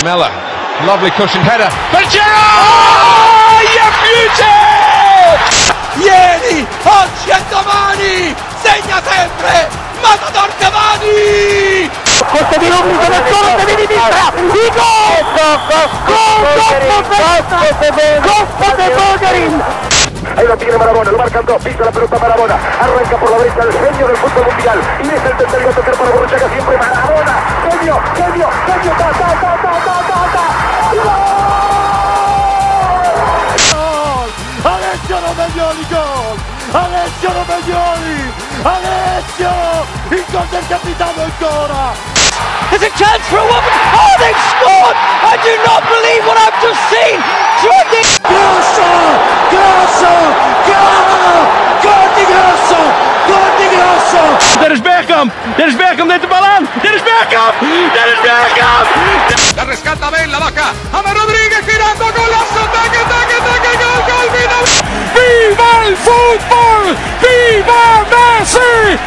Lamella, lovely cushioned header, but Giroud! Oh, you beauty! Ieri, oggi e domani, segna sempre Matador Cavani! Questo di Rubio da solo se di sinistra, il gol! Coppa de Bogarin! Ahí lo tiene Maradona, lo marcan dos, pisa la pelota Maradona, arranca por la derecha el genio del fútbol mundial, y es el tercer gol tocar para Borruchaga, siempre Maradona, genio, ta, Alessio Romagnoli, gol! Alessio Romagnoli! Alessio! Il gol del capitano ancora! There's a chance for a woman! Oh, they've scored! I do not believe what I've just seen! Grosso! Daar is Bergkamp! Neemt de bal aan! Dit is Bergkamp! La rescata Ben, la vaca! James Rodríguez girando, golazo! Taque, gol! Viva el fútbol! Viva Messi!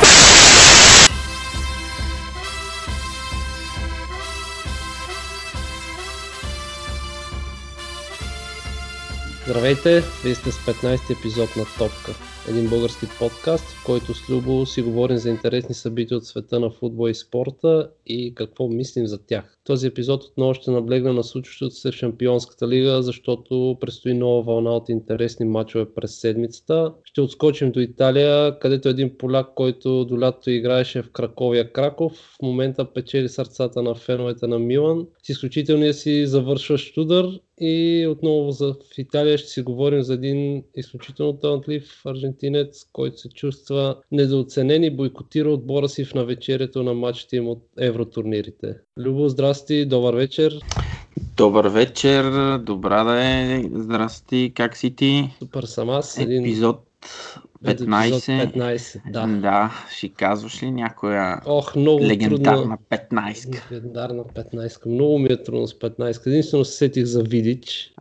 Здравейте, вие сте с 15-ти епизод на Топка, един български подкаст, в който с Любо си говорим за интересни събития от света на футбола и спорта и какво мислим за тях. Този епизод отново ще наблегна на случващото се в Шампионската лига, защото предстои нова вълна от интересни мачове през седмицата. Ще отскочим до Италия, където един поляк, който до лятото играеше в Краковия Краков, в момента печели сърцата на феновете на Милан с изключителния си завършващ удар. И отново в Италия ще си говорим за един изключително талантлив аржентинец, който се чувства недооценен и бойкотира отбора си в навечерието на мачите им от евротурнирите. Любо, здрасти, добър вечер! Добър вечер, добра да е, здрасти, как си ти? Супер съм аз. Епизод 15, да, ще казваш ли някоя легендарна 15-ка? Легендарна 15-ка, много ми е трудно с 15-ка, единствено се сетих за Видич.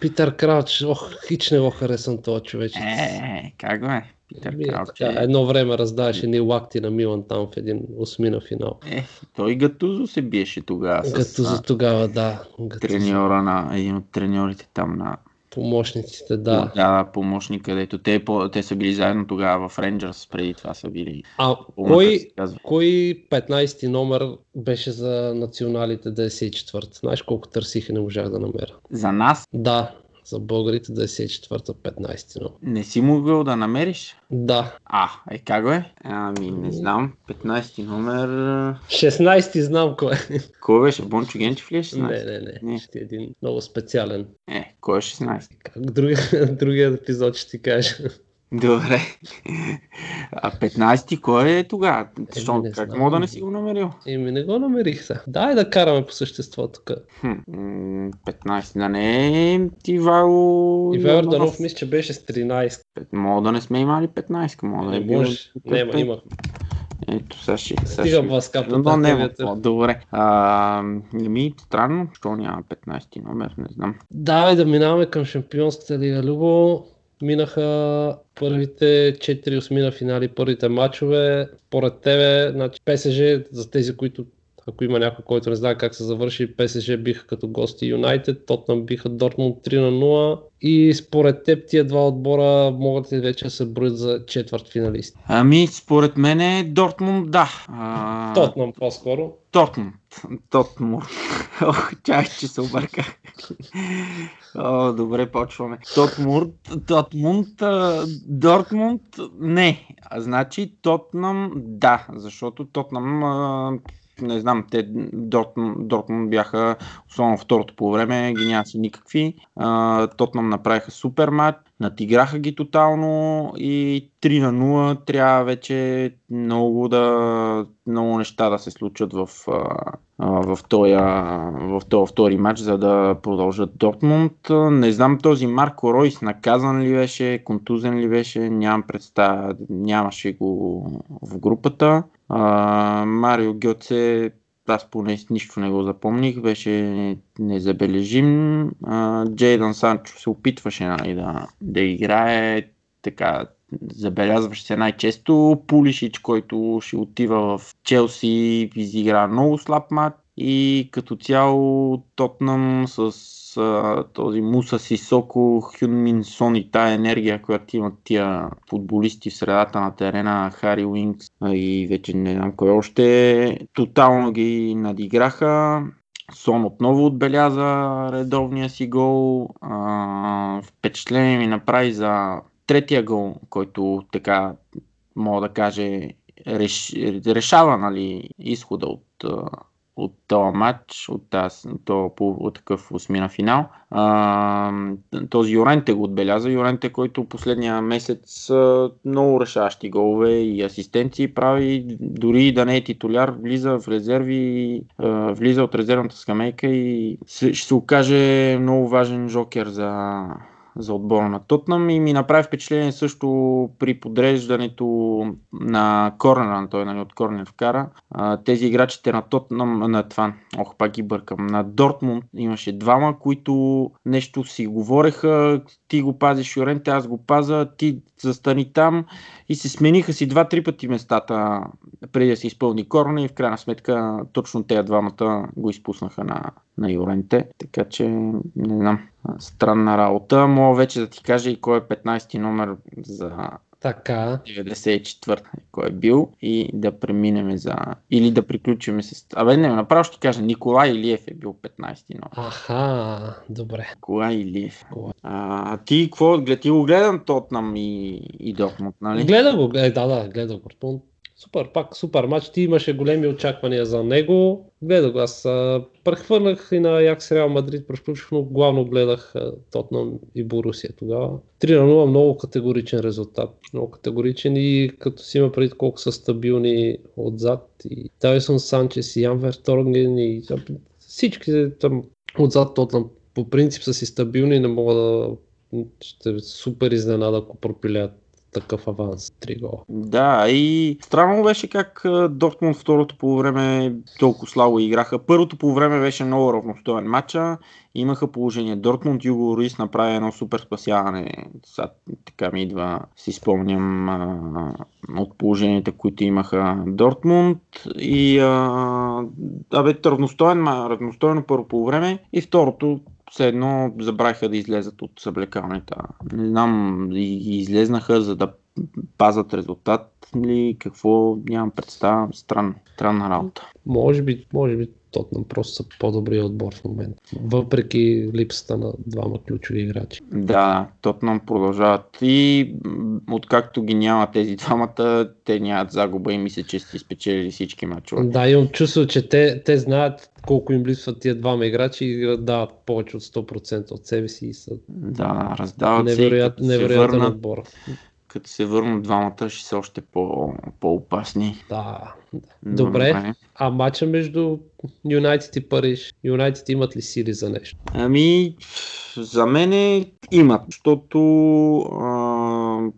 Питър Крауч, хич не го харесвам този човечец. Как го е? Едно време раздаваше ни лакти на Милан там в един осмина финал. Той Гатузо се биеше тогава. Треньора на един от треньорите там на... Помощниците, да. Да, помощника, където те са били заедно тогава в Рейнджърс, преди това са били. А кой 15-ти номер беше за националите 94? Знаеш колко търсих и не можах да намеря. За нас? Да. За българите 94-та, 15-ти номер. Не си могъл да намериш? Да. Как го е? Не знам. 15-ти номер... 16-ти знам кой е. Кой беше? Бончо Генчев ли е 16-ти? Не. Ще е един много специален. Кой е 16-ти? Другия епизод ще ти кажа. Добре. А 15-ти кой е тогава? Как мога да не си го намерил? Не го намерих сега. Дай да караме по същество тук. 15-ти да не е Ивайло... Ивайло Йорданов мисля, че беше с 13. Мога да не сме имали 15-ка. Мога да е било... Не, има. Ето, сега ще... Стига бласката на тевията. Добре. Странно, що няма 15-ти номер, не знам. Давай да минаваме към Шампионската лига, Любо. Минаха първите 4 осмина финали, първите матчове. Поред тебе, ПСЖ, за тези, които, ако има някой, който не знае как се завърши, ПСЖ биха като гости Юнайтед, Тотнъм биха Дортмунд 3-0 и според теб тия два отбора могат ли вече да се броят за четвърт финалист? Според мен е Дортмунд, да. Тотнъм по-скоро. Тотмур. Чай, че се обърках. Добре, почваме. Дортмунд, не. Значи Тотнъм, да. Защото Тотнъм, не знам, те Дортмунд бяха, особено второто по време, ги нямаше никакви. Тотнъм направиха супер матч. Натиграха ги тотално и 3-0 трябва вече много неща да се случат в този втори матч, за да продължат Дортмунд. Не знам този Марко Ройс наказан ли беше, контузен ли беше, нямам представа, нямаше го в групата. Марио Гьоце, аз поне нищо не го запомних, беше незабележим. Джейдън Санчо се опитваше да играе, така забелязваше се най-често. Пулишич, който ще отива в Челси, изигра много слаб матч. И като цяло Тотнъм с този Муса Сисоко, Хюн Мин Сон и тая енергия, която имат тия футболисти в средата на терена, Хари Уинкс и вече не знам кой още, тотално ги надиграха. Сон отново отбеляза редовния си гол. Впечатление ми направи за третия гол, който така мога да кажа решава, нали, изхода от този матч, от такъв осмина финал. Този Йоренте го отбеляза. Йоренте, който последния месец много решаващи голове и асистенции прави, дори да не е титуляр, влиза в резерви, влиза от резервната скамейка и ще се окаже много важен жокер за отбора на Тотнъм. И ми направи впечатление също при подреждането на корнера, той, нали, от корнер вкара. Тези играчите на Тотнъм, на това, пак ги бъркам, на Дортмунд имаше двама, които нещо си говореха, ти го пазиш Йоренте, аз го паза, ти застани там, и се смениха си 2-3 пъти местата преди да се изпълни корнер и в крайна сметка точно тези двамата го изпуснаха на Йоренте, така че не знам. Странна работа. Мога вече да ти кажа и кой е 15-ти номер за 94-та, кой е бил, и да преминем или да приключим с... Направо ще ти кажа, Николай Илиев е бил 15-ти номер. Аха, добре. Николай Илиев. Ти какво гледа? Ти го гледам Тотнъм и Дортмунд, нали? Гледам го, гледам Дортмунд. Супер, пак супер матч, ти имаше големи очаквания за него. Гледах, аз прехвърлях и на Аякс Реал Мадрид, но главно гледах Тотнъм и Борусия тогава. 3-0, много категоричен резултат, много категоричен, и като си има преди колко са стабилни отзад, и Тайсон Санчес, и Ян Верторген, и всички там отзад Тотнъм по принцип са си стабилни, не мога да... ще супер изненада, ако пропилят такъв аванс, 3 гола. Да, и странно беше как Дортмунд второто полувреме толкова слабо играха. Първото полувреме беше много равностоен матча. Имаха положение Дортмунд, Юго Руис направи едно супер спасяване. Сега така ми идва, си спомням от положенията, които имаха Дортмунд. И равностойно първо полувреме, и второто все едно забравиха да излезат от съблекалнята. Не знам, излезнаха за да пазат резултат или какво, нямам представа. Странна работа. Може би Тотнъм просто са по-добрия отбор в момента, въпреки липсата на двама ключови играчи. Да, Тотнъм продължават, и откакто ги няма тези двамата, те нямат загуба и мисля, че сте спечелили всички мачове. Да, имам чувство, че те знаят колко им липсват тия двама играчи и дават повече от 100% от себе си и са... Да, раздават невероятен отбор. Като се върнат двамата, ще са още по-опасни. Да. Добре. А мача между Юнайтед и Париж? Юнайтед имат ли сили за нещо? За мен имат, защото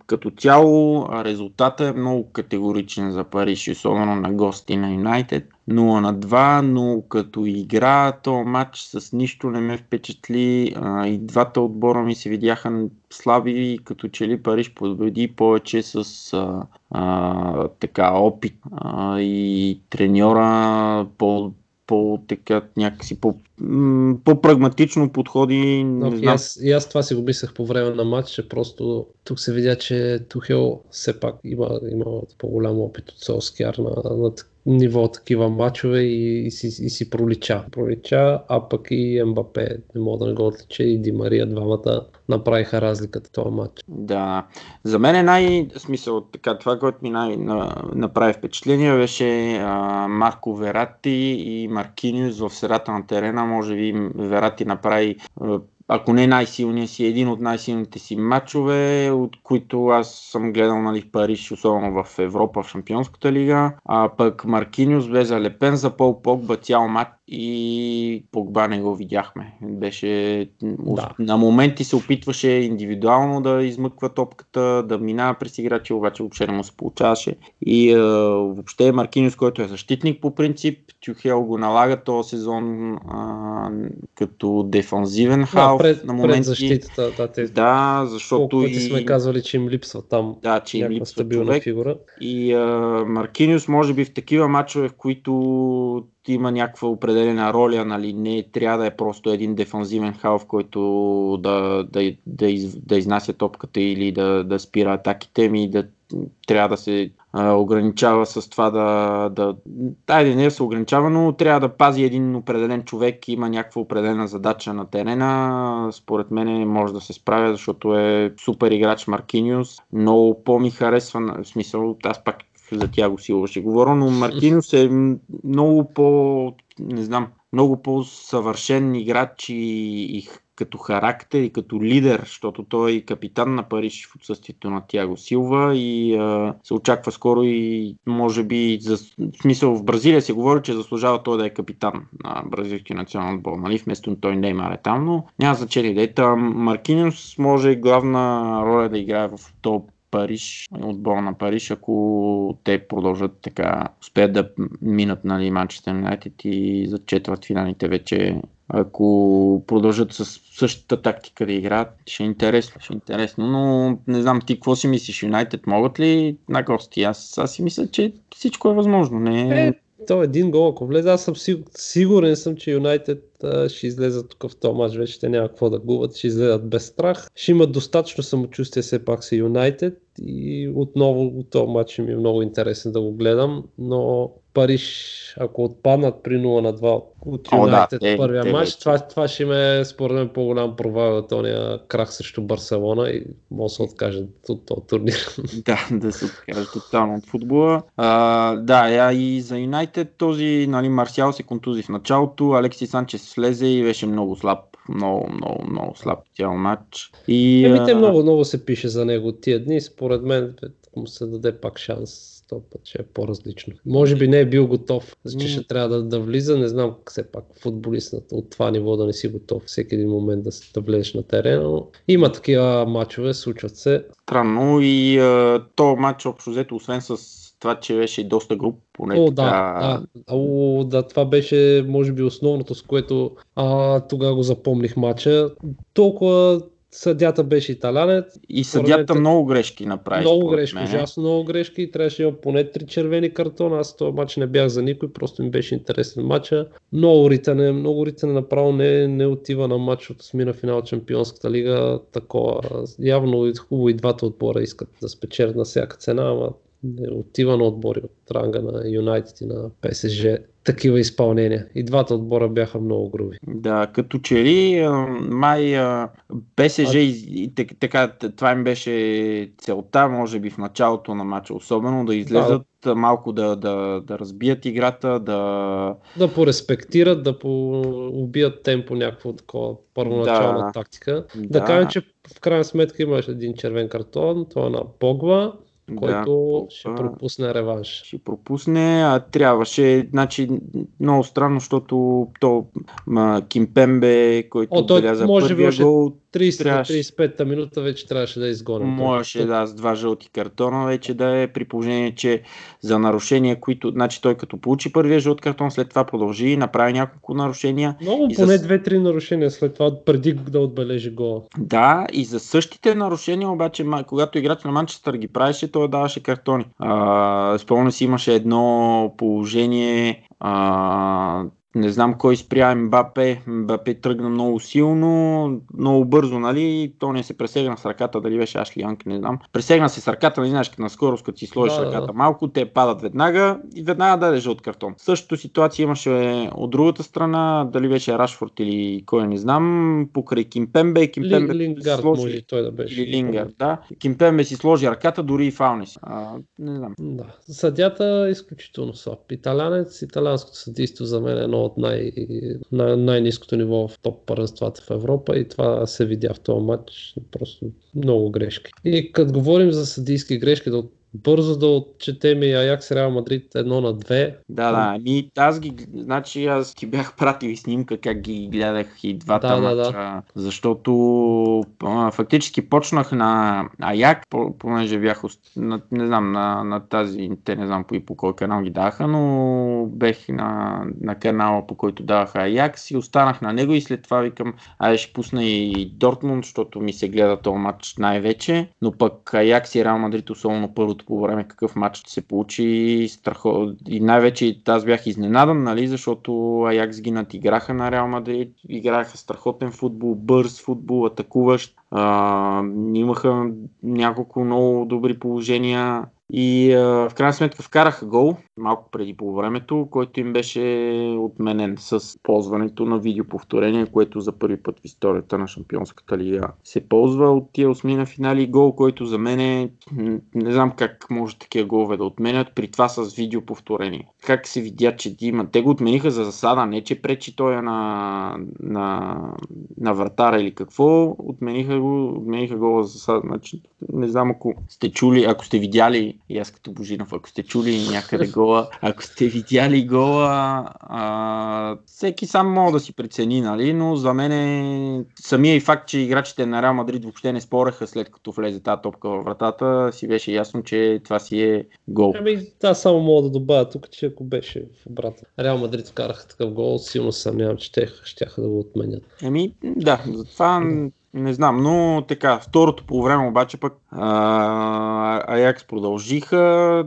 като цяло резултатът е много категоричен за Париж, особено на гости на Юнайтед. 0-2, но като игра този матч с нищо не ме впечатли. И двата отбора ми се видяха слаби, като че ли Париж победи повече с така опит, и треньора по-прагматично подходи. Аз това си го мислех по време на матча, просто тук се видя, че Тухел все пак има по-голям опит от Солскияр на ниво такива мачове, и си пролича, а пък и Мбапе не мога да не го отлича, и Ди Мария, двамата направиха разликата в този матч. Да, за мен е това, което ми направи впечатление, беше Марко Верати и Маркиниус в средата на терена. Може би Верати направи, ако не най-силният си, един от най-силните си матчове, от които аз съм гледал, нали, в Париж, особено в Европа, в Шампионската лига. А пък Маркиниус бе залепен за Пол Погба цял матч и Погба не го видяхме. Беше... Да. На моменти се опитваше индивидуално да измъква топката, да минава през играчи, обаче въобще не му се получаваше. И въобще Маркиниус, който е защитник по принцип, Тюхел го налага този сезон като дефанзивен халф. На моменти... пред защитата, защото колко пъти сме казвали, че им липсва там, че им липсва стабилна фигура. И Маркиниус може би в такива мачове, в които има някаква определена роля, нали, не трябва да е просто един дефанзивен халф, който да изнася топката или да спира атаките ми, да трябва да се ограничава с това да се ограничава, но трябва да пази един определен човек, има някаква определена задача на терена. Според мен може да се справя, защото е супер играч Маркиньос, много по-ми харесва, в смисъл, аз пак за Тиаго Силва ще говоря, но Маркиньос е много по-съвършен играч и като характер и като лидер, защото той е капитан на Париж в отсъствието на Тиаго Силва и се очаква скоро и може би в Бразилия се говори, че заслужава той да е капитан на бразилския национален отбор, нали, вместо той Неймар е там, но няма значение да е там. Маркиньос може главна роля да играе в топ Париж, отбора на Париж, ако те продължат така, успеят да минат, нали, Манчестър Юнайтед и за четвъртфиналите вече, ако продължат с същата тактика да играят, ще е интересно, но не знам ти какво си мислиш, Юнайтед могат ли на гости? Аз си мисля, че всичко е възможно. То един гол, ако влезе, аз съм сигурен съм, че Юнайтед ще излезат тук в този мач, вече те няма какво да губят, ще излезат без страх, ще имат достатъчно самочувствие, все пак са Юнайтед и отново този мач ми е много интересен да го гледам, но Париж, ако отпаднат при 0-2 от Юнайтед първия мач, това ще има според мен по-голям провал от този крах срещу Барселона и може да се откажат от този турнир. Да се откажат тотално от футбола. И за Юнайтед този, нали, Марсиал се контузи в началото, Алекси Санчес слезе и беше много слаб. Много слаб цял матч. Много се пише за него тия дни. Според мен, му се даде пак шанс, този път ще е по-различно. Може би не е бил готов, защото ще трябва да влиза. Не знам как се пак футболистът от това ниво да не си готов. Всеки един момент да влезеш на терена. Но има такива матчове, случват се. Странно и този матч общо взето, освен с това, че беше доста груб, поне така... това беше, може би, основното, с което тогава го запомних матча. Толкова съдята беше италянец. И съдята много грешки направи. Много грешки, трябваше да има поне 3 червени картона. Аз този матч не бях за никой, просто ми беше интересен матча. Много ритане направо не отива на матч от осмина финал от Шампионската лига. Такова, явно хубаво и двата отбора искат да спечелят на всяка цена, ама отива на отбори от ранга на Юнайтед и на ПСЖ такива изпълнения. И двата отбора бяха много груби. Да, като че ли май ПСЖ така, това им беше целта, може би в началото на матча особено, да излезат малко да разбият играта, да пореспектират, да убият темпо някакво такова първоначална тактика. Да кажем, че в крайна сметка имаш един червен картон, това е на Погба, който ще пропусне реванш. Ще пропусне, трябваше. Значи, много странно, защото Кимпембе, който отбеляза първия гол, 30-35-та минута вече трябваше да изгоним. Можеше с 2 жълти картона вече да е, при положение, че за нарушения, които... Значи той като получи първия жълт картон, след това продължи и направи няколко нарушения. Много, поне 2-3 нарушения след това, преди да отбележи гола. Да, и за същите нарушения обаче, когато играч на Манчестър ги правеше, той даваше картони. Спомням си, имаше едно положение... Не знам кой спря Мбапе. Мбапе тръгна много силно, много бързо, нали? То не се пресегна с ръката, дали беше Ашли Янг, не знам. Пресегна се с ръката, не знаеш, на скорост, като си сложиш ръката малко, те падат веднага и веднага даде жълт картон. Същото ситуация имаше от другата страна, дали беше Рашфорд или кой, не знам, покрай Кимпембе. Лингард може той да беше. Лингард, да. Кимпембе си сложи ръката, дори и фауни си. Не знам. Да. Съдята е изключително слаб. Италианското съдийство за мен е от най-ниското ниво в топ първенствата в Европа и това се видя в този матч, просто много грешки. И като говорим за съдийски грешки, бързо да отчетем и Аякс Реал Мадрид 1-2. Аз ти бях пратил и снимка как ги гледах и двата мача. Защото фактически почнах на Аяк, понеже бях по кой канал ги даха, но бех на канала, по който даваха Аякс и останах на него и след това викам, ще пусна и Дортмунд, защото ми се гледа този матч най-вече, но пък Аякс и Реал Мадрид, особено първото миналото по време какъв матч ще се получи и най-вече аз бях изненадан, нали, защото Аякс ги надиграха на Реал Мадрид, играха страхотен футбол, бърз футбол, атакуващ, имаха няколко много добри положения и в крайна сметка вкараха гол малко преди полувремето, който им беше отменен с ползването на видеоповторение, което за първи път в историята на Шампионската лига се ползва от тия осмина финали. Гол, който за мен е, не знам как може такива голове да отменят, при това с видеоповторение. Как се видя, че има... Те го отмениха за засада, не че пречи той на вратара или какво, отмениха гола за засада. Значи, не знам ако сте чули, ако сте видяли, и аз като Божинов, ако сте чули някъде гола, ако сте видяли гола, всеки сам мога да си прецени, нали, но за мен е самия и факт, че играчите на Реал Мадрид въобще не спореха след като влезе тази топка във вратата, си беше ясно, че това си е гол. Аз само мога да добавя тук, че ако беше в обратно Реал Мадрид вкараха такъв гол, силно съмнявам, че щяха да го отменят. Да, затова... Да. Не знам, но така, второто полувреме обаче пък Аякс продължиха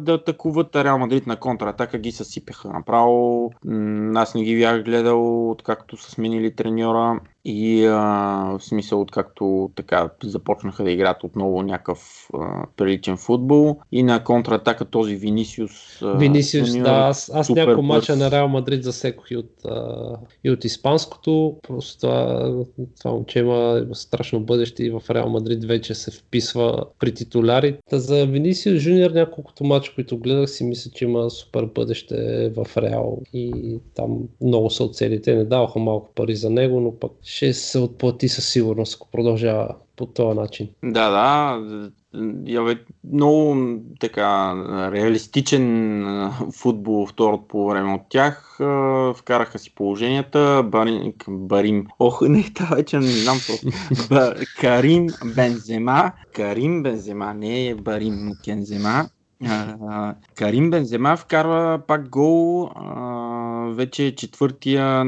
да атакуват, а Реал Мадрид на контратака ги съсипяха направо. Аз не ги бях гледал откакто са сменили треньора и в смисъл откакто така започнаха да играят отново някакъв приличен футбол и на контратака този Винисиус. Винисиус, да, аз няколко мача на Реал Мадрид засекох и от испанското, просто това момче има страшно бъдеще и в Реал Мадрид вече се вписва при титулярите. За Винисиус Жуниор няколкото мача, които гледах, си мисля, че има супер бъдеще в Реал и там много са оцели. Те не даваха малко пари за него, но пък ще се отплати със сигурност, ако продължава по този начин. Да, много така реалистичен футбол второто по време от тях. Вкараха си положенията. Карим Бензема вкарва пак гол, вече четвъртия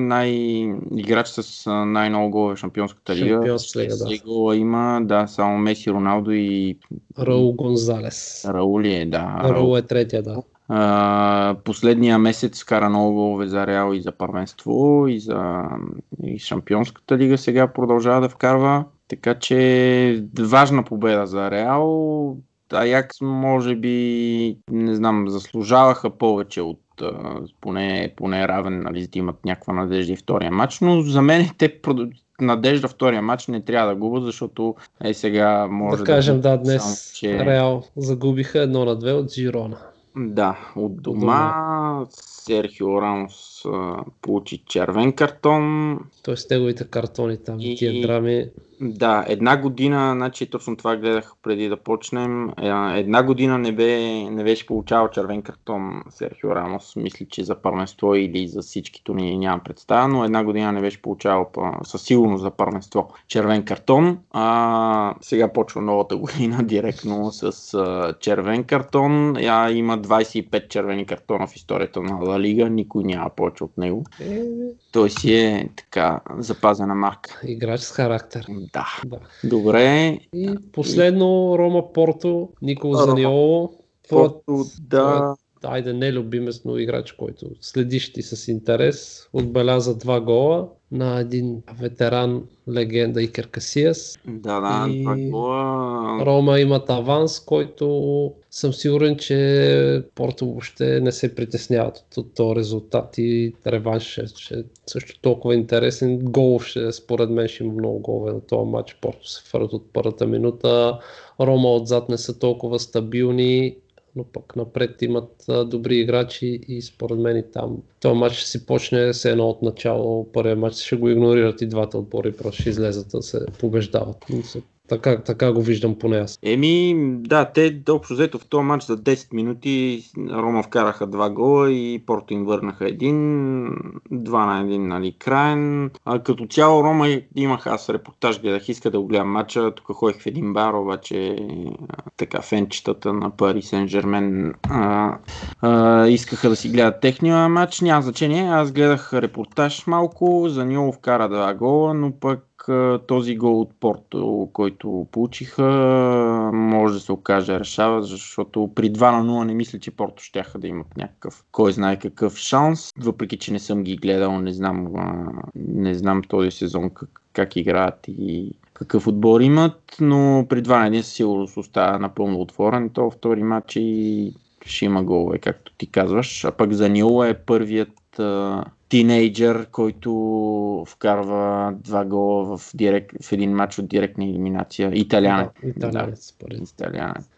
играч с най-много гола в Шампионската лига. Шампионска лига, да. Гола има, да, само Меси, Роналдо и... Раул Гонзалес. Раул е третия, да. Последния месец вкара много голове за Реал и за първенство и Шампионската лига сега продължава да вкарва, така че важна победа за Реал. Аякс може би, не знам, заслужаваха повече от поне равен, нали, да имат някаква надежда и втория матч, но за мен надежда втория матч не трябва да губят, защото сега може да... Да кажем, днес само, че... Реал загубиха 1-2 от Жирона. Да, от дома Серхио Рамос получи червен картон. Тоест неговите картони там, тия драми. Да, една година, значи точно това гледах преди да почнем, една година не беше получавал червен картон Серхио Рамос, мисля, че за първенство или за всички турнири, нямам представа, но една година не беше получавал със сигурност за първенство червен картон. Сега почва новата година директно с червен картон. Има 25 червени картона в историята на Ла Лига, никой няма повече от него. Той си е така запазена марка. Играч с характер. Да. Добре. И последно Рома Порто, Никола Заниоло. Порто, да. Айде, не любимец, но играч, който следиш ти с интерес. Отбеляза 2 гола на един ветеран, легенда Икер Касиас. Да, и 2 гола. Рома имат аванс, който съм сигурен, че Порто въобще не се притесняват от този резултат и реванш ще също толкова интересен. Гол според мен ще има много голове на този матч. Порто се фърват от първата минута. Рома отзад не са толкова стабилни, но пък напред имат добри играчи и според мен и там този матч ще си почне с едно от начало. Първия матч ще го игнорират и двата отбори, просто ще излезат да се побеждават. Така го виждам поне аз. Те общо взето в този матч за 10 минути Рома вкараха 2 гола и Порто им върнаха 1-2, нали, краен. Като цяло Рома имаха, аз репортаж гледах, иска да го гледам матча, тук ходих в един бар, обаче така фенчетата на Пари Сен-Жермен искаха да си гледат техния матч, няма значение, аз гледах репортаж малко, за него вкара 2 гола, но пък този гол от Порто, който получиха, може да се окаже решава, защото при 2-0 не мисля, че Порто щяха да имат някакъв, кой знае какъв шанс, въпреки че не съм ги гледал, не знам този сезон как играят и какъв отбор имат, но при 2-1 със сигурност остава напълно отворен, то втори матч и ще има голове, както ти казваш, а пък Занила е първият тинейджър, който вкарва 2 гола в един матч от директна елиминация. Италианец.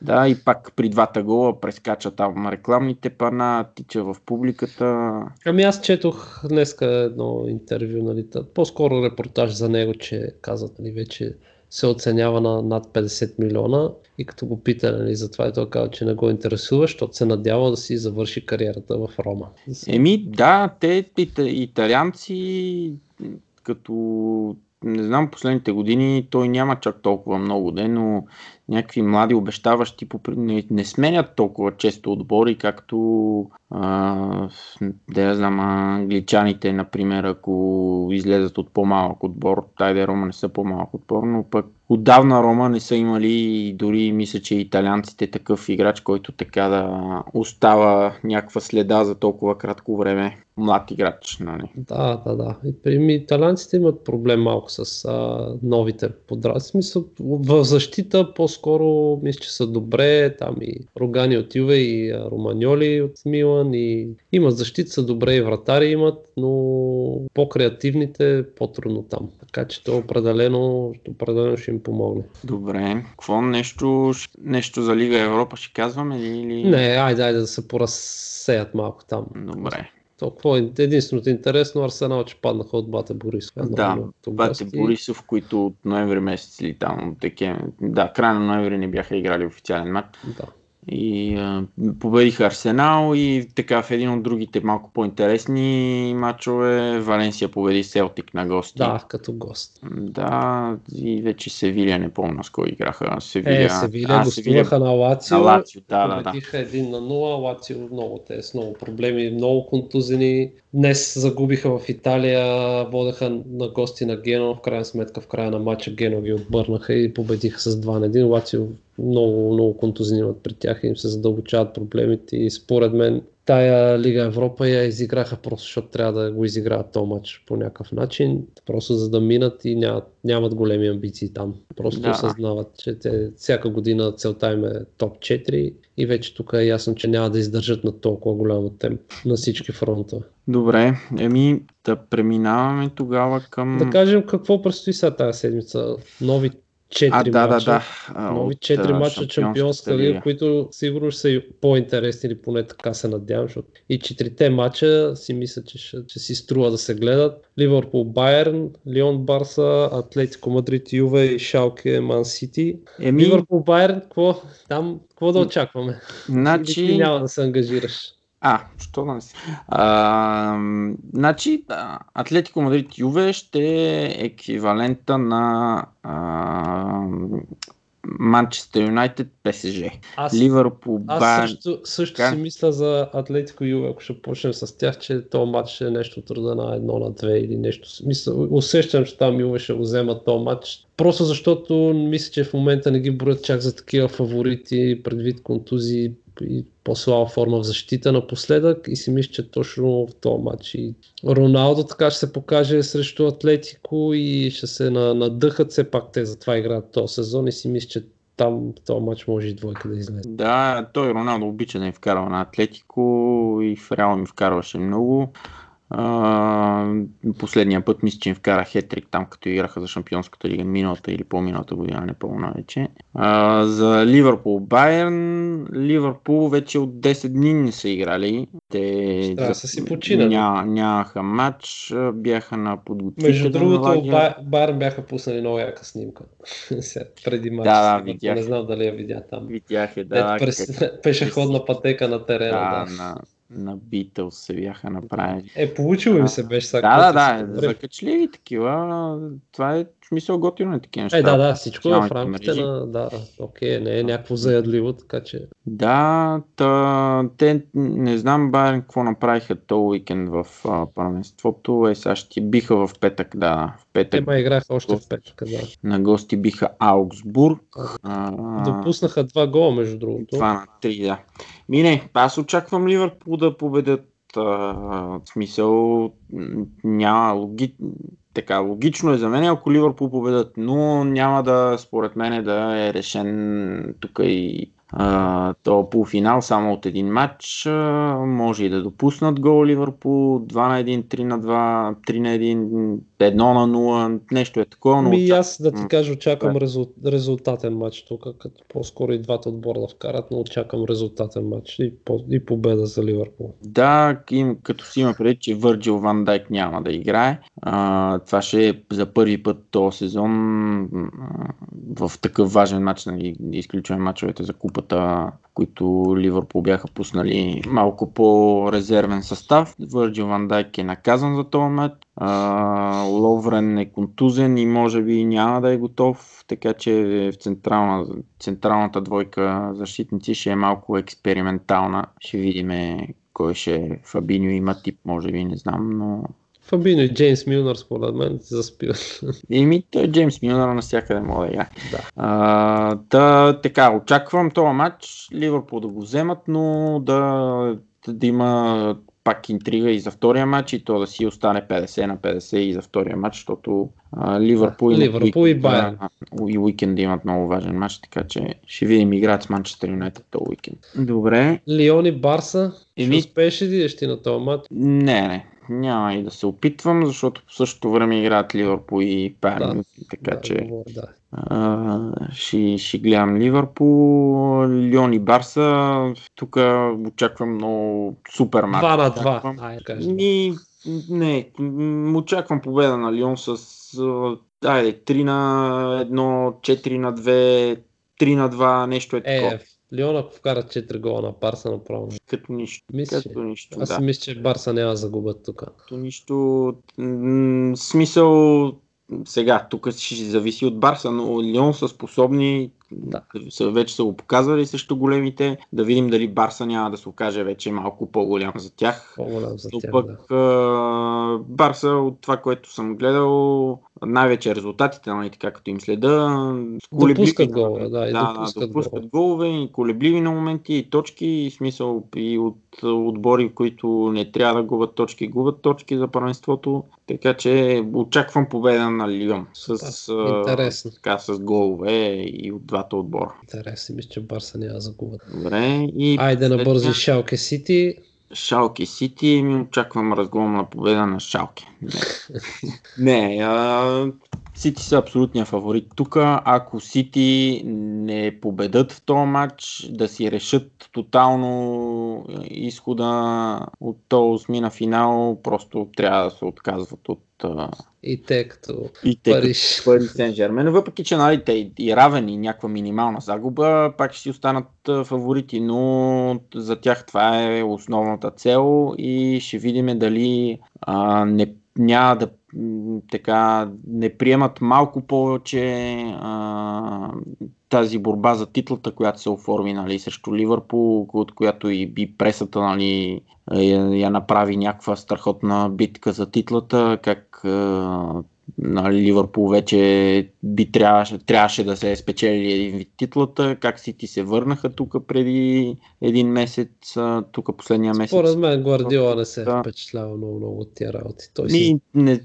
Да, и пак при 2 гола прескача там рекламните пана, тича в публиката. Ами аз четох днеска едно интервю, нали, по-скоро репортаж за него, че казват, нали, вече се оценява на над 50 милиона и като го пита, нали, за това и той казва, че не го интересува, защото се надява да си завърши кариерата в Рома. Еми да, те италианци, като не знам, последните години той няма чак толкова много ден, но някакви млади обещаващи не сменят толкова често отбори, както англичаните, например, ако излезат от по-малък отбор. Тайде Рома не са по-малък отбор, но пък отдавна Рома не са имали, дори мисля, че италианците такъв играч, който така да остава някаква следа за толкова кратко време. Млад играч, нали? Да. И италианците имат проблем малко с новите подрасли. В защита по-скоро мисля, че са добре. Там и Рогани от Юве, и Романьоли от Милан. И имат защита, са добре и вратари имат, но по-креативните по-трудно там. Така че то определено ще им помогне. Добре. Какво нещо за Лига Европа ще казваме? Не, айде да се поразсеят малко там. Добре. Единственото интересно, Арсенал, че паднаха от Бате Борисов. Бате Борисов, които от ноември месец или там от декември. Да, край на ноември не бяха играли официален матч. Да. И победиха Арсенал и така в един от другите малко по-интересни матчове Валенсия победи Селтик на гости. Да, като гост. Да, и вече Севилия, не помня с кой играха. Севилия гостуваха на Лацио. Победиха 1-0, Лацио с много проблеми, много контузени. Днес загубиха в Италия, водеха на гости на Гено, в края на матча Гено ги обърнаха и победиха с 2-1. Лацио много контузини имат при тях и им се задълбочават проблемите и според мен тая Лига Европа я изиграха просто, защото трябва да го изиграят този матч по някакъв начин, просто за да минат и нямат големи амбиции там. Просто осъзнават, че те всяка година целта им е топ 4 и вече тук е ясно, че няма да издържат на толкова голям темп на всички фронтове. Добре, да преминаваме тогава към... Да кажем какво предстои сега тази седмица. Нови 4 мача Шампионска лига, които сигурно ще са по-интересни или поне така се надявам, защото и 4-те мача си мисля, че ще си струва да се гледат. Ливърпул, Байерн, Лион, Барса, Атлетико, Мадрид, Юве и Шалке, Ман Сити. Ливърпул, Байерн, какво да очакваме? Ти няма да се ангажираш. Що да не си? Значи, Атлетико Мадрид Юве ще е еквивалента на Манчестър Юнайтед ПСЖ. Ливърпул Байерн. Аз също си мисля за Атлетико Юве, ако ще почнем с тях, че този матч е нещо труда на 1-2 или нещо. Усещам, че там Юве ще го вземат този матч. Просто защото мисля, че в момента не ги броят чак за такива фаворити, предвид контузии и по-слаба форма в защита напоследък и си мисля, че точно в този матч и Роналдо така ще се покаже срещу Атлетико и ще се надъхат, все пак те затова играят този сезон и си мисля, че там този матч може и двойка да излезе. Да, той Роналдо обича да им вкарва на Атлетико и в Реал ми вкарваше много. Последния път мисля, че им вкара хетрик там, като играха за Шампионската лига миналата или по-миналата година, не помня вече. За Ливърпул Байерн, Ливърпул вече от 10 дни не са играли. Те са си починали. Нямаха матч, бяха на подготовка. Между другото, Байерн бяха пуснали много яка снимка преди матча. Да, видях. Не знам дали я видя там. Видях пешеходна пътека на терена. На Битълс се бяха направили. Получило им се беше сега. Закачливи такива. Това е смисъл готино е такива неща. Да, всичко е в рамките мрежи. Не е някакво заядливо, така че... Те не знам Байерн какво направиха този уикенд в първенството. Сега ще биха в петък, в петък. Тема играха още в петък, На гости биха Аугсбург. Допуснаха 2 гола, между другото. 2-3, да. Аз очаквам Ливърпул да победят. В смисъл няма логично е за мен, ако Ливърпул победат, но няма според мен да е решен тук и то полуфинал само от един матч. Може и да допуснат гол Ливърпул 2-1, 3-2, 3-1, 1-0, нещо е такова. Но... аз да ти кажа, очаквам резултатен матч тук, като по-скоро и двата отбора да вкарат, но очаквам резултатен матч и победа за Ливърпул. Като си има преди, че Върджил Ван Дайк няма да играе. Това ще е за първи път този сезон в такъв важен матч, изключваме матчовете за купа, които Ливърпул бяха пуснали малко по-резервен състав. Върджил Ван Дайк е наказан за този матч. Ловрен е контузен и може би няма да е готов, така че в централната двойка защитници ще е малко експериментална. Ще видим кой ще е. Фабиньо има тип, може би, не знам, но... Фабиньо и Джеймс Милнър според мен се заспиват. Той Джеймс Милнър навсякъде мога да играе. Очаквам този матч, Ливърпул да го вземат, но да има пак интрига и за втория матч, и то да си остане 50/50 и за втория матч, защото Ливърпул и Байерн и уикенда имат много важен матч, така че ще видим играят с Манчестър Юнайтед този уикенд. Добре. Лион и Барса, ще успееш ли да идеш ти на този матч? Не. Няма и да се опитвам, защото по същото време играят Ливърпул и Байерн, така че ще гледам Ливърпул, Лион и Барса. Тук очаквам много супер матч. 2-2. Очаквам победа на Лион с 3-1, 4-2, 3-2, нещо е такова. Лион ако вкарат 4 гола на Барса направо. Като нищо. Аз мисля, че Барса няма загубят тук. Като нищо. Смисъл сега, тук ще зависи от Барса, но Лион са способни, вече са го показвали срещу големите, да видим дали Барса няма да се окаже вече малко по-голям за тях. Барса от това, което съм гледал, най-вече резултатите, както им следа, допускат голове, допускат голове и колебливи на моменти, и точки, и смисъл и от отбори, които не трябва да губят точки за първенството, така че очаквам победа на Лион с голове и от двата отбора. Интересно, мисля, че Барса няма загубят. Добре, и айде набързо Шалке Сити. Шалке Сити, ми очаквам разгромна победа на Шалке. Сити са абсолютния фаворит тук. Ако Сити не победат в този матч, да си решат тотално изхода от този осмина финал, просто трябва да се отказват от Париж. Париж Сен-Жермен. Въпреки че те и равен и някаква минимална загуба, пак ще си останат фаворити, но за тях това е основната цел и ще видим дали не приемат малко повече тази борба за титлата, която се оформи срещу Ливърпул, от която и пресата я направи някаква страхотна битка за титлата, как Ливърпул вече трябваше да се спечели един вид титлата, как Сити се върнаха тук преди един месец, тук последния месец. Според мен Гвардиола не се впечатлява много от тия работи.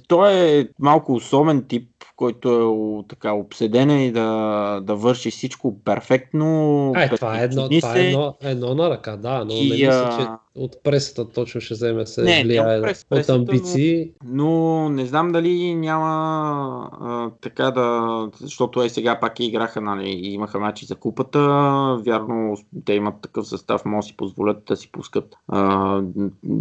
Той е малко особен тип, който е така обседен и да върши всичко перфектно. Това е едно на ръка, но не мисля, че от пресата точно ще вземе се влияе от амбиции. Но не знам дали няма защото сега пак играха, и имаха мачи за купата. Вярно, те имат такъв състав, може да си позволят да си пускат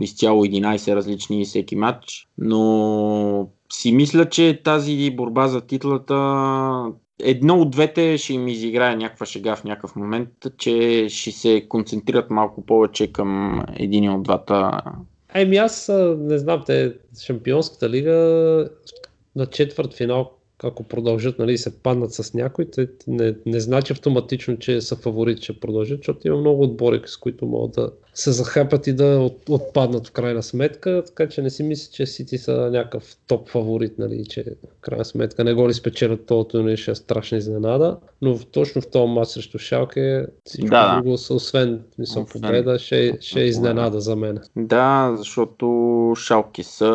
изцяло 11 различни всеки матч, но си мисля, че тази борба за титлата, едно от двете ще им изиграе някаква шега в някакъв момент, че ще се концентрират малко повече към един от двата. Аз не знам, шампионската лига на четвърт финал ако продължат, нали, се паднат с някой, не значи автоматично, че са фаворит, че продължат, защото има много отбори, с които могат да се захапат и да отпаднат в крайна сметка, така че не си мисля, че Сити са някакъв топ фаворит, нали, че в крайна сметка не го ли спечелят толкова, не ще е страшна изненада, но точно в този матч срещу Шалке всичко друго, освен победа, ще е изненада за мен. Да, защото Шалки са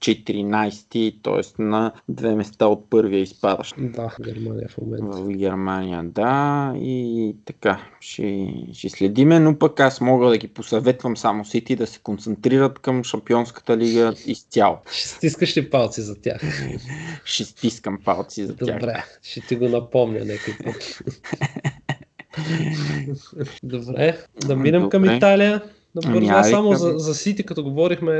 14-ти, т.е. на две места от първия изпадащ. Да, в Германия в момента. В Германия, да, и така, ще следиме, но пък аз мога да ги посъветвам само Сити да се концентрират към Шампионската лига изцяло. Ще стискаш ли палци за тях? Ще стискам палци за тях. Добре, ще ти го напомня някой път. Добре, да минем към Италия. Добре, само за Сити, като говорихме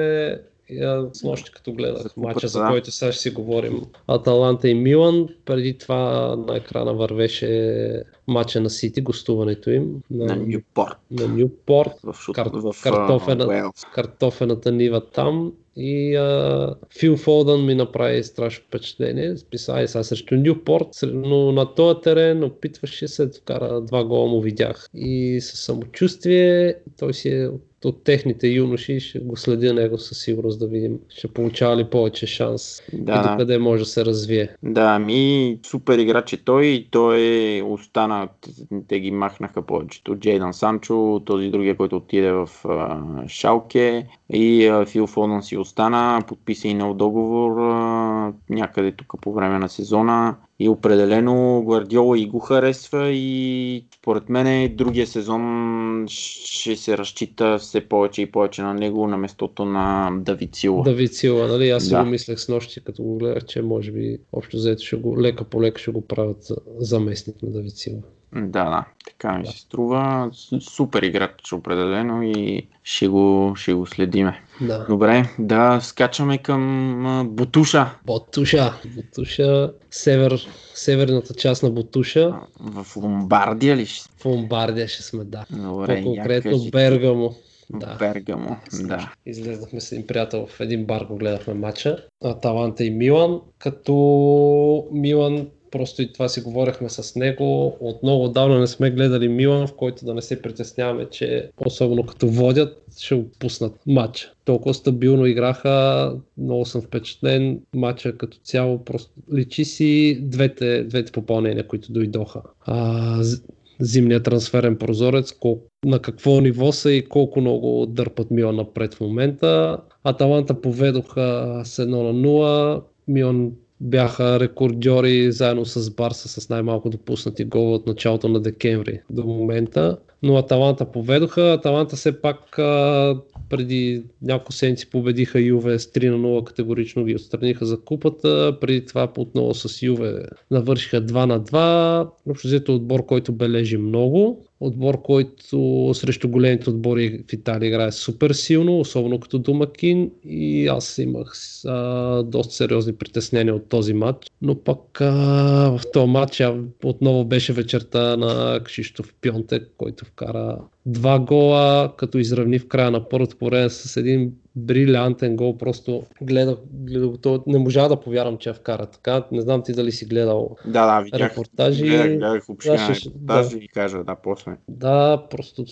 с нощи, като гледах матча, за който сега ще си говорим, Аталанта и Милан. Преди това на екрана вървеше матча на Сити, гостуването им на Нюпорт. На Нюпорт, картофената нива там. И Фил Фолдън ми направи страшно впечатление. Списай сега срещу Нюпорт, но на този терен опитваше се да вкара два гола, му видях. И със самочувствие той си е от техните юноши, ще го следя него със сигурност да видим, ще получава ли повече шанс и докъде може да се развие. Да, ми супер играч е той остана, те ги махнаха повечето. Джейдън Санчо, този другия, който отиде в Шалке, и Фил Фолдън си остана, подписа и нов договор някъде тук по време на сезона. И определено Гвардиола и го харесва и според мен другия сезон ще се разчита все повече и повече на него на местото на Давид Сила. Давид Сила, нали? Аз си го мислех с нощи, като го гледах, че може би общо взето ще го лека по лека ще го правят заместник на Давид Сила. Да, така ми се струва. Супер играч определено и ще го следиме. Да. Добре, да скачаме към Бутуша. Бутуша. Северната част на Бутуша. В Ломбардия ли? В Ломбардия ще сме, да. Добре, по-конкретно Бергамо. Бергамо, да. Излезнахме с един приятел в един бар, го гледахме матча. Аталанта и Милан, като Милан... Просто и това си говорихме с него. Отново отдавна не сме гледали Милан, в който да не се притесняваме, че особено като водят, ще опуснат матча. Толкова стабилно играха, много съм впечатлен. Матча като цяло просто личи си двете попълнения, които дойдоха. Зимният трансферен прозорец, на какво ниво са и колко много дърпат Милан напред в момента. Аталанта поведоха с 1-0. Милан бяха рекордьори заедно с Барса с най-малко допуснати гола от началото на декември до момента, но Аталанта поведоха. Аталанта все пак преди няколко седмици победиха Юве с 3-0, категорично ги отстраниха за купата, преди това отново с Юве навършиха 2-2. Общо взето отбор, който бележи много. Отбор, който срещу големите отбори в Италия играе супер силно, особено като домакин, и аз имах доста сериозни притеснения от този матч, но пък в този матч отново беше вечерта на Кшиштоф Пьонтек, който вкара два гола, като изравни в края на първото по време с един брилянтен гол, просто гледах, не можа да повярвам, че я вкара така. Не знам ти дали си гледал репортажи. Гледах община репортажи и кажа, после. Да, просто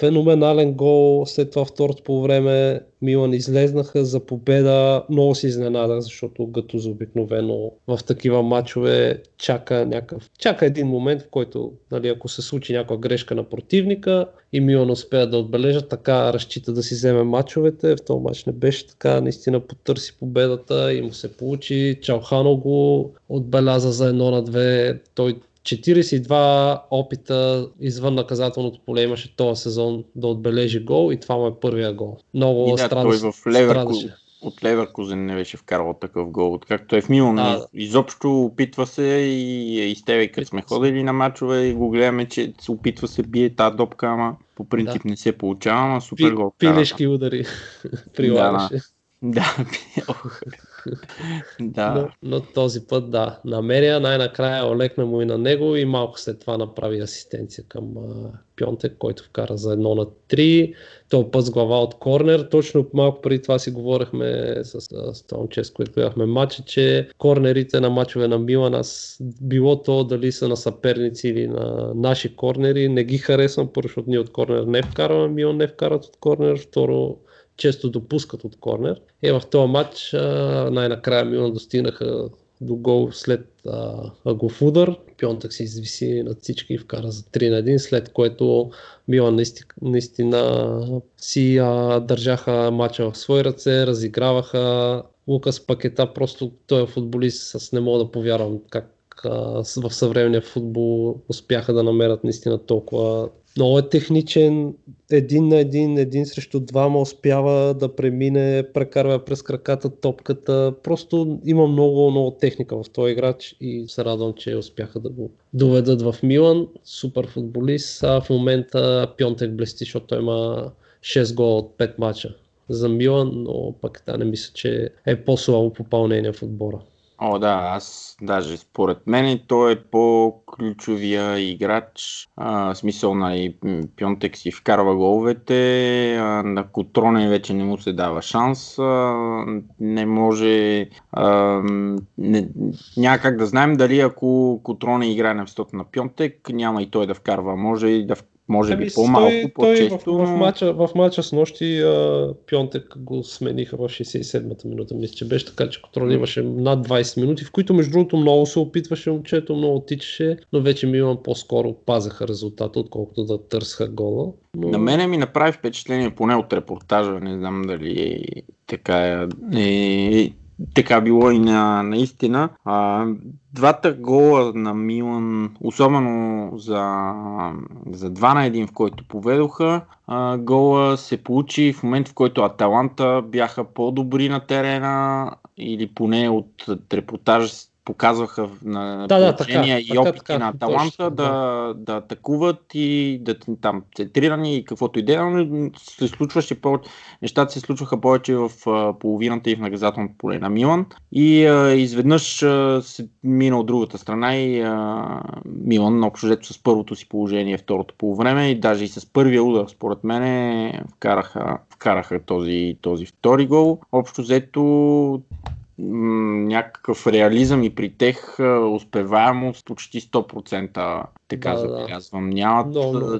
феноменален гол. След това второто по време Милан излезнаха за победа. Много се изненадах, защото Гатузо обикновено в такива матчове чака един момент, в който, нали, ако се случи някаква грешка на противника и Милан успеят да отбележат, така разчита да си вземе матчовете. В този матч не беше така, наистина потърси победата и му се получи. Чалхано го отбеляза за 1-2. Той 42 опита извън наказателното поле имаше този сезон да отбележи гол и това му е първия гол. Много страдаше. Той в от Леверкузен не беше вкарал такъв гол, откакто е в Милан. Изобщо опитва се и с тебе, като сме ходили на мачове и го гледаме, че се опитва се бие тази допка, ама по принцип не се получава, ама супер гол. Пилешки удари прилагаше. Да, Да. Но този път да, намеря, най-накрая олекна му и на него и малко след това направи асистенция към Пьонтек, който вкара за 1-3. Този път с глава от корнер. Точно малко преди това си говорихме с Томче, с което гледахме матча, че корнерите на мачове на Милан, аз било то дали са на съперници или на наши корнери, не ги харесвам, първо, защото ние от корнер не вкарваме, Милан не вкарат от корнер, второ, често допускат от корнер. Е, в този матч най-накрая Милан достигнаха до гол след агов удар. Пьонтек се извиси над всички и вкара за 3-1, след което Милан наистина си държаха матча в свои ръце, разиграваха. Лукас Пакета, просто той е футболист, аз не мога да повярвам как в съвременния футбол успяха да намерят наистина толкова. Много е техничен, един на един, един срещу двама успява да премине, прекарва през краката топката. Просто има много, много техника в този играч и се радвам, че успяха да го доведат в Милан. Супер футболист, а в момента Пьонтек блести, защото той има 6 гола от 5 мача за Милан, но пък не мисля, че е по-слабо попълнение в отбора. О, да, аз даже според мен той е по-ключовия играч, в смисъл на Пьонтек си вкарва головете, на Котроне вече не му се дава шанс, не може, няма как да знаем дали ако Котроне играе на мястото на Пьонтек, няма и той да вкарва, може и да вкарва. Може би по-малко, по-често. В мача с нощи Пьонтек го смениха в 67-та минута. Мисля, че беше така, че Котрон имаше над 20 минути, в които между другото много се опитваше момчето, много тичаше, но вече Милан по-скоро пазаха резултата, отколкото да търсха гола. Но... На мене ми направи впечатление, поне от репортажа, не знам дали е така е... Така било и наистина. Двата гола на Милан, особено за 2-1, в който поведоха, гола се получи в момент, в който Аталанта бяха по-добри на терена или поне от репортажа показваха на положения и опити на Аталанта да атакуват и да там центрирани и каквото и да се случваше, нещата се случваха повече в половината и в наказателното поле на Милан и изведнъж се мина от другата страна и Милан общо взето с първото си положение второто полувреме и даже и с първия удар според мен вкараха този втори гол. Общо взето някакъв реализъм и при тех успеваемост почти 100%, така забелязвам. Нямат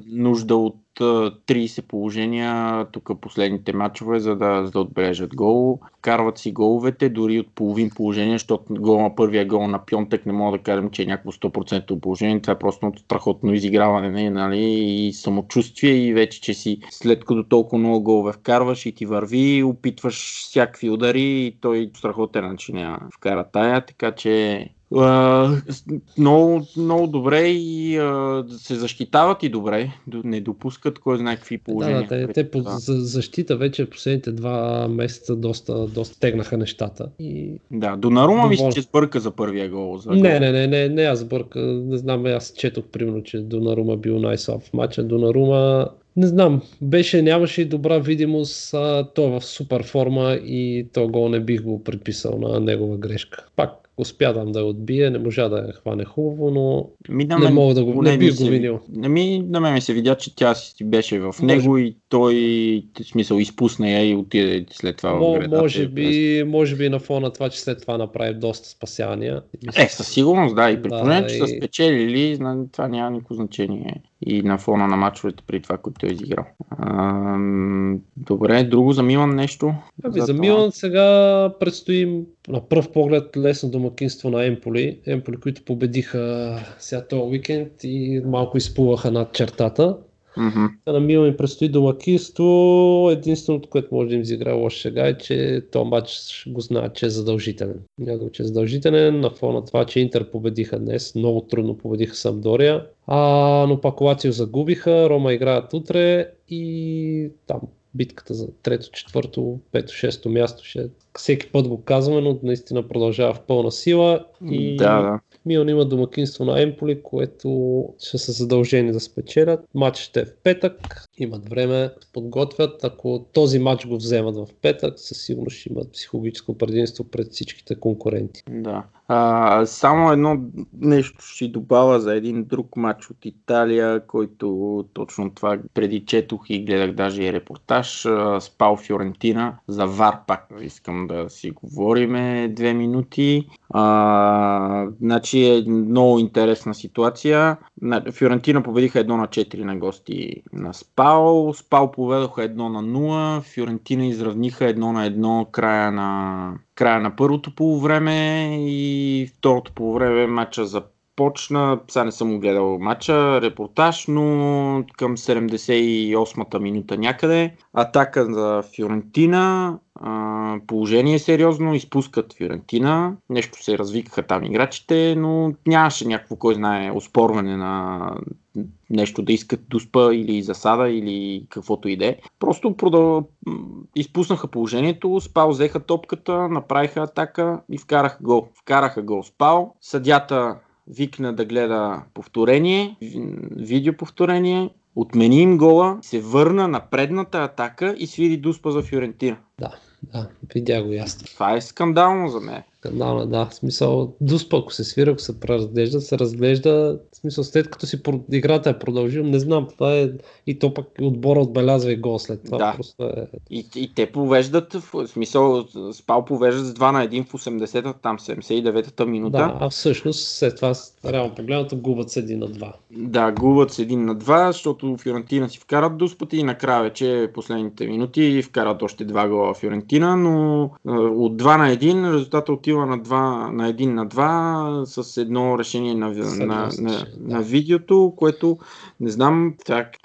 нужда от 30 положения тук последните мачове, за да отбележат гол. Карват си головете дори от половин положение, защото първия гол на Пьонтек не мога да кажем, че е някакво 100% положение. Това е просто страхотно изиграване, нали? И самочувствие и вече, че си след като толкова много голове вкарваш и ти върви, опитваш всякакви удари и той страхотен начиня вкара тая, така че много, много добре и се защитават и добре, не допускат кой знае какви положения. Те под защита вече последните 2 месеца доста тегнаха нещата. И... Да, Донарума мисля, че сбърка за първия гол. Не, аз сбърка. Не знам, аз четох примерно, че Донарума бил най-слаб в матча. Донарума, не знам, нямаше и добра видимост, той в супер форма и този гол не бих го предписал на негова грешка. Пак успя да я отбие, не можа да я хване хубаво, но не мога да го винил. На мен ми се видя, че тя си беше в него и той в смисъл изпусна я и отиде след това в градата. Може би на фона това, че след това направи доста спасявания. Със сигурност, да. И при положение, че са спечелили, това няма никакво значение. И на фона на мачовете при това, което той изиграл. Добре, друго за Милан нещо? За Милан сега предстои на пръв поглед лесно домакинство на Емполи. Емполи, които победиха сега този уикенд и малко изплуваха над чертата. На Милан им предстои домакинство. Единственото, което може да им изигра лошо сега е, че този матч го знаят, че е задължителен. Някога, че е задължителен на фона това, че Интер победиха днес. Много трудно победиха Самдория. Но пак Лацио загубиха, Рома играят утре и там битката за 3-4-5-6 място. Всеки път го казваме, но наистина продължава в пълна сила. И Милан има домакинство на Емполи, което ще са задължени да спечелят. Матчът е в петък, имат време, подготвят. Ако този матч го вземат в петък, със сигурност ще имат психологическо предимство пред всичките конкуренти. Да. Само едно нещо ще добавя за един друг матч от Италия, който точно това преди четох и гледах даже и репортаж. Спал Фиорентина, за ВАР пак искам да си говориме 2 минути. Значи е много интересна ситуация. Фиорентина победиха 1-4 на гости на Спал. Спал поведоха 1-0. Фиорентина изравниха 1-1 края на първото полувреме и второто полувреме матча започна. Сега не съм гледал матча, репортаж, но към 78-та минута някъде. Атака за Фиорентина. Положение е сериозно, изпускат Фиорентина, нещо се развикаха там играчите, но нямаше някакво, кой знае, оспорване на нещо да искат дуспа или засада или каквото иде. Просто изпуснаха положението, Спал взеха топката, направиха атака и вкараха гол. Вкараха гол Спал, съдята викна да гледа повторение, видеоповторение, отмени им гола, се върна на предната атака и свири дуспа за Фиорентина. Да, видя го ясно. Това е скандално за мен. Скандално, да. В смисъл, дуспа, ако се свира, ако се преразглежда, се разглежда, в смисъл, след като си играта е продължил, не знам, това е, и то пък отбора отбелязва и гол след това. Да. Просто е... и те повеждат, в смисъл, Спал повеждат с 2-1 в 80-та, там 79-та минута. Да, а всъщност след това, реално погледнато, губят с 1-2. Да, губят с 1-2, защото Фиорентина си вкарат дуспата и накрая вече последните минути вкарат още 2 гола Фиорентина, но от 2-1 резултата отива на 1-2 с едно решение на видеото, което не знам,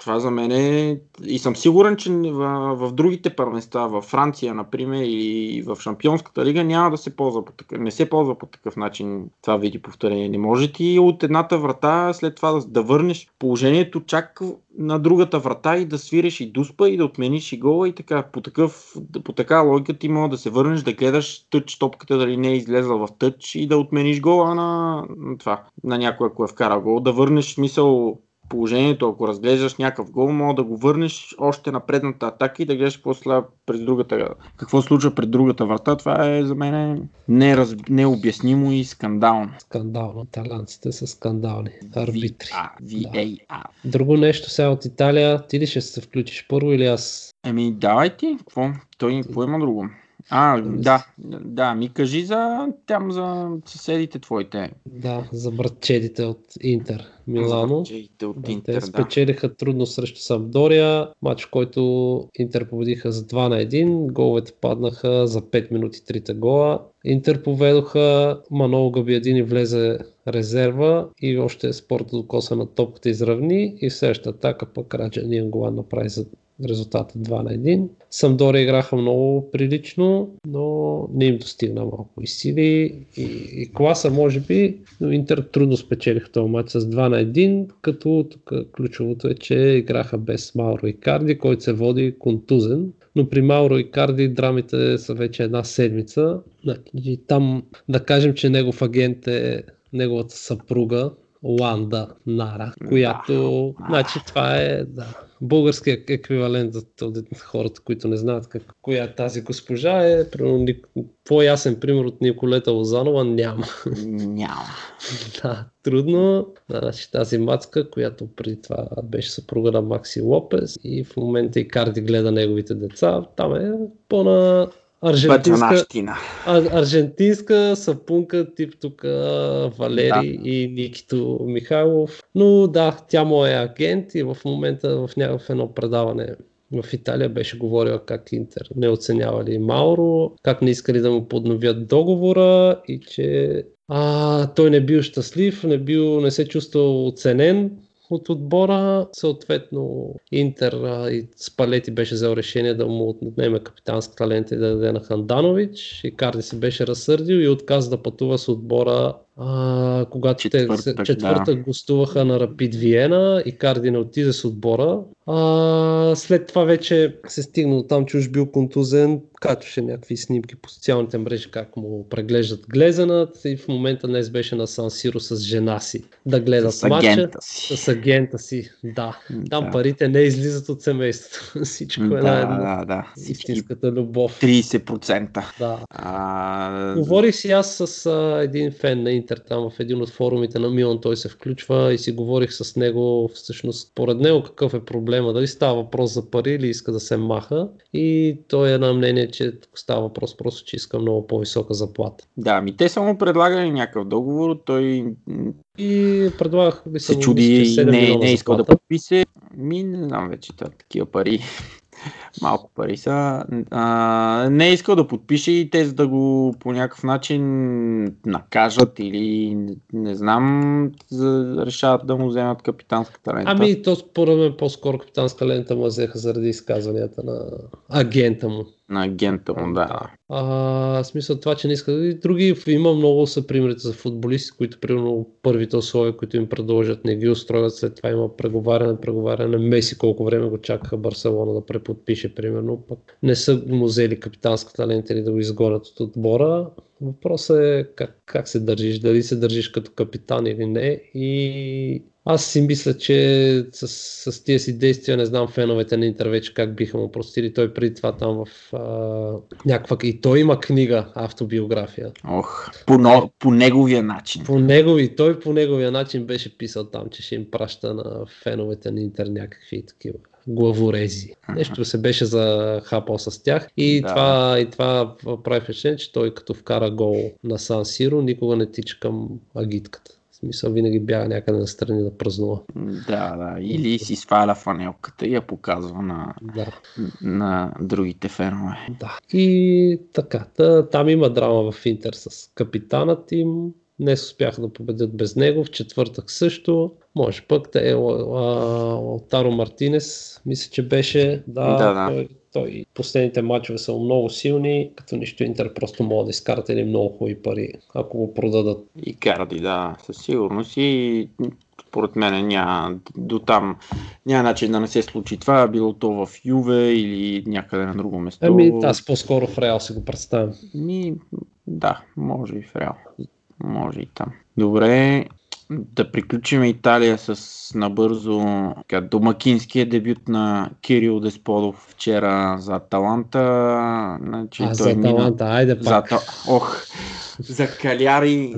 това за мен е, и съм сигурен, че в другите първенства, във Франция, например, и в Шампионската лига няма да се ползва по такъв начин това видеоповторение. Не може ти от едната врата след това да върнеш положението чак на другата врата и да свириш и дуспа и да отмениш и гола и така. По такава логика ти може да се върнеш, да гледаш тъч, топката дали не е излезла в тъч и да отмениш гола на някой, ако е вкарал гол. Да върнеш, смисъл, положението, ако разглеждаш някакъв гол, може да го върнеш още на предната атака и да гледаш какво случва пред другата врата. Това е за мен необяснимо и скандално. Скандално. Италианците са скандални. Арбитри. VAR. Друго нещо сега от Италия. Ти ли ще се включиш първо или аз? Давай ти. Какво има друго? Да, ми кажи за съседите твоите. Да, за братчедите от Интер Милано. Те спечелиха трудно срещу Самдория, матч, който Интер победиха за 2-1, головете паднаха за 5 минути, 3 гола. Интер поведоха, Маноло Габиадини влезе резерва и още Спорта докоса на топката изравни и в следващата атака пък Раджа Ниангуан направи за резултата 2-1. Самдори играха много прилично, но не им достигна малко и сили и класа, може би, но Интер трудно спечелиха този матч с 2-1, като тук ключовото е, че играха без Мауро Икарди, който се води контузен. Но при Мауро Икарди драмите са вече 1 седмица и там да кажем, че негов агент е неговата съпруга Ланда Нара, която, значи това е, българският еквивалент за хората, които не знаят коя е тази госпожа е. Примерно, по-ясен пример от Николета Лозанова няма. Да, трудно. Значи, тази мацка, която преди това беше съпруга на Макси Лопес и в момента Икарди гледа неговите деца, там е пълна... аржентинска сапунка, тип тук Валери и Никито Михайлов. Но да, тя му е агент и в момента в едно предаване в Италия беше говорила как Интер не оценявали Мауро, как не искали да му подновят договора и че той не бил щастлив, не се чувствал оценен от отбора. Съответно Интер и Спалети беше взел решение да му отнеме капитанската лента и да даде на Ханданович. Икарди се беше разсърдил и отказа да пътува с отбора когато четвъртък гостуваха на Рапид Виена и Кардина отиде с отбора. След това вече се стигнало там, че уж бил контузен, качваше някакви снимки по социалните мрежи, как му преглеждат глезенът и в момента днес беше на Сан Сиро с жена си да гледа мача. С агента си. Да. Там парите не излизат от семейството. Всичко е една истинската любов. 30%. Да. Говорих си аз с един фен на Интер там в един от форумите на Милан, той се включва и си говорих с него всъщност според него какъв е проблема, дали става въпрос за пари или иска да се маха и той е на мнение, че става въпрос просто, че иска много по-висока заплата. Да, ми те само предлагали някакъв договор, той и предлагах би се чуди и не иска да подписе, ми не знам вече такива пари. Малко пари са. Не е искал да подпише и те, за да го по някакъв начин накажат или не знам, решават да му вземат капитанската лента. Ами то според мен по-скоро капитанска лента му взеха заради изказванията на агента му. На агента му, да. Смисъл това, че не иска. И други има много са примерите за футболисти, които примерно първите условия, които им предложат, не ги устройват. След това има преговаряне. Меси колко време го чакаха Барселона да преподпише, примерно. Пък не са му взели капитанската лента или да го изгонят от отбора. Въпросът е как се държиш, дали се държиш като капитан или не. И аз си мисля, че с тия си действия, не знам феновете на Интер вече как биха му простили. Той преди това там в някаква... И той има книга, автобиография. По неговия начин. Той по неговия начин беше писал там, че ще им праща на феновете на Интер някакви такива главорези. Нещо се беше захапал с тях и това прави впечатление, че той като вкара гол на Сан Сиро, никога не тича към агитката. Мисъл, винаги бяга някъде настрани да празнува. Да. Или си сваля фанелката и я показва на другите фенове. Да. И така. Там има драма в Интер с капитанът им. Днес успяха да победят без него. В четвъртък също. Може пък да е Лаутаро Мартинес. Мисля, че беше. Да. Той последните матчове са много силни, като нищо Интер просто могат да изкарат или много хубави пари, ако го продадат. И Карди, да, със сигурност и според мен няма начин да не се случи това, било то в Юве или някъде на друго место. Аз по-скоро в Реал си го представям. Да, може и в Реал, може и там. Добре. Да приключим Италия с набързо домакинския дебют на Кирил Десподов вчера за Аталанта. Айде пак. За Каляри.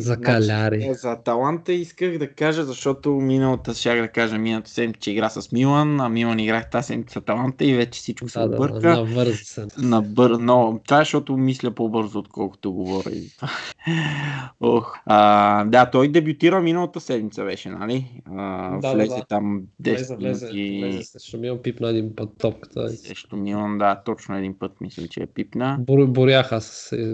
За Аталанта исках да кажа, защото миналата седмица, че игра с Милан, а Милан играх тази седмица с Аталанта и вече всичко се обърка. Но това е, защото мисля по-бързо, отколкото говоря. Той дебютира миналата седмица беше, нали? Влезе там 10 минути. Влезе срещу Милан, пипна един път топката. Срещу Милан, да, точно един път мисля, че я пипна. Боряха,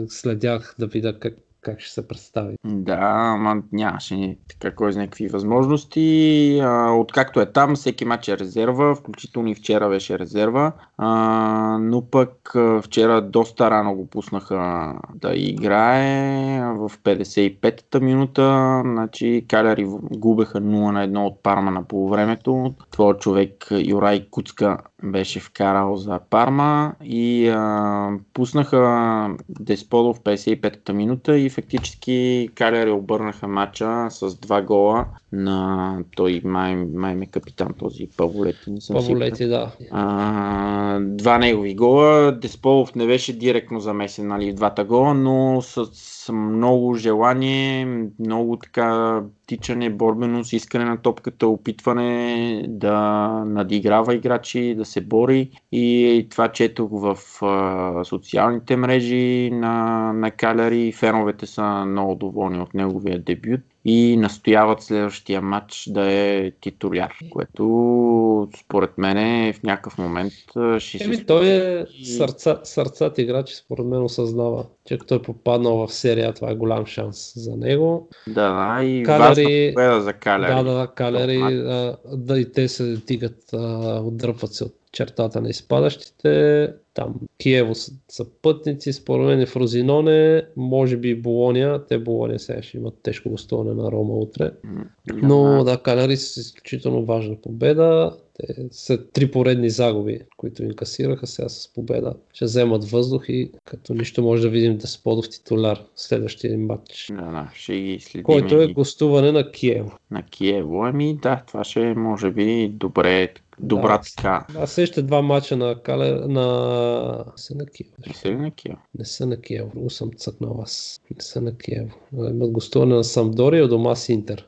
следях да видя как ще се представи. Да, нямаше кой знае какви възможности. Откакто е там, всеки матч е резерва, включително и вчера беше резерва, но пък вчера доста рано го пуснаха да играе в 55-та минута. Значи Каляри губеха 0-1 от Парма на полувремето. Твой човек Юрай Куцка беше вкарал за Парма и пуснаха Десподов в 55-та минута и фактически Каляри обърнаха матча с 2 гола на той май капитан този Паволети. Паволети, да. 2 негови гола. Десподов не беше директно замесен, нали, в 2-та гола, но с много желание, много така тичане, борбеност, искане на топката, опитване да надиграва играчи, да се бори и това четох в социалните мрежи на Каляри. Феновете са много доволни от неговия дебют и настояват следващия матч да е титуляр, което според мен в някакъв момент ще се... Той е сърцат играч, според мен осъзнава, че като е попаднал в серия, това е голям шанс за него. Да, и Каляри... важна победа за Каляри. Да, Каляри, и те се дигат, отдръпват се от чертата на изпадащите. Там Киево са пътници, според мен е Фрозиноне, може би Болония. Болония сега ще имат тежко гостуване на Рома утре. Но да, Канарис е изключително важна победа. Те след три поредни загуби, които инкасираха, сега с победа ще вземат въздух и като нищо може да видим да сподов титуляр в следващия матч. Ще ги следим. Който е гостуване на Киево. На Киево, ами да, това ще е може би добре. Добра така. А също два мача на Калер, на... Не са на Киев. Ру съм цъкнал аз. Не са на Киев. Имат гостуване на Самдория, дома с Интер.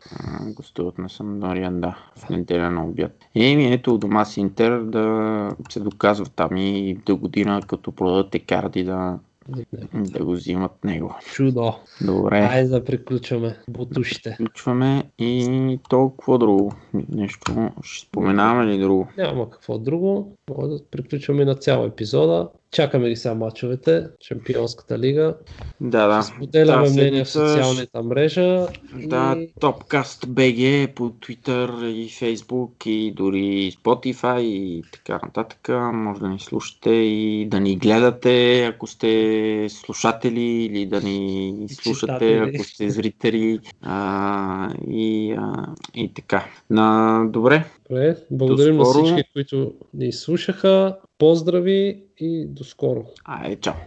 Гостуват на Самдория, да. В неделя на обяд. Еми ето, дома с Интер да се доказва там и до година, като продадат Екарди да... Да го взимат него. Чудо. Добре. Айде да приключваме бутушите. Да приключваме и толкова друго. Нещо ще споменаваме ли друго? Няма какво друго. Може да приключваме на цяла епизода. Чакаме ли сега мачовете, Шампионската лига. Да. Споделяме мнение в социалната мрежа. Да, и... Топкаст БГ по Twitter и Facebook и дори Spotify и така нататък. Може да ни слушате и да ни гледате, ако сте слушатели или да ни слушате, читатели. Ако сте зрители. И така. Добре. Благодарим на всички, които ни слушаха. Поздрави и до скоро. Чао!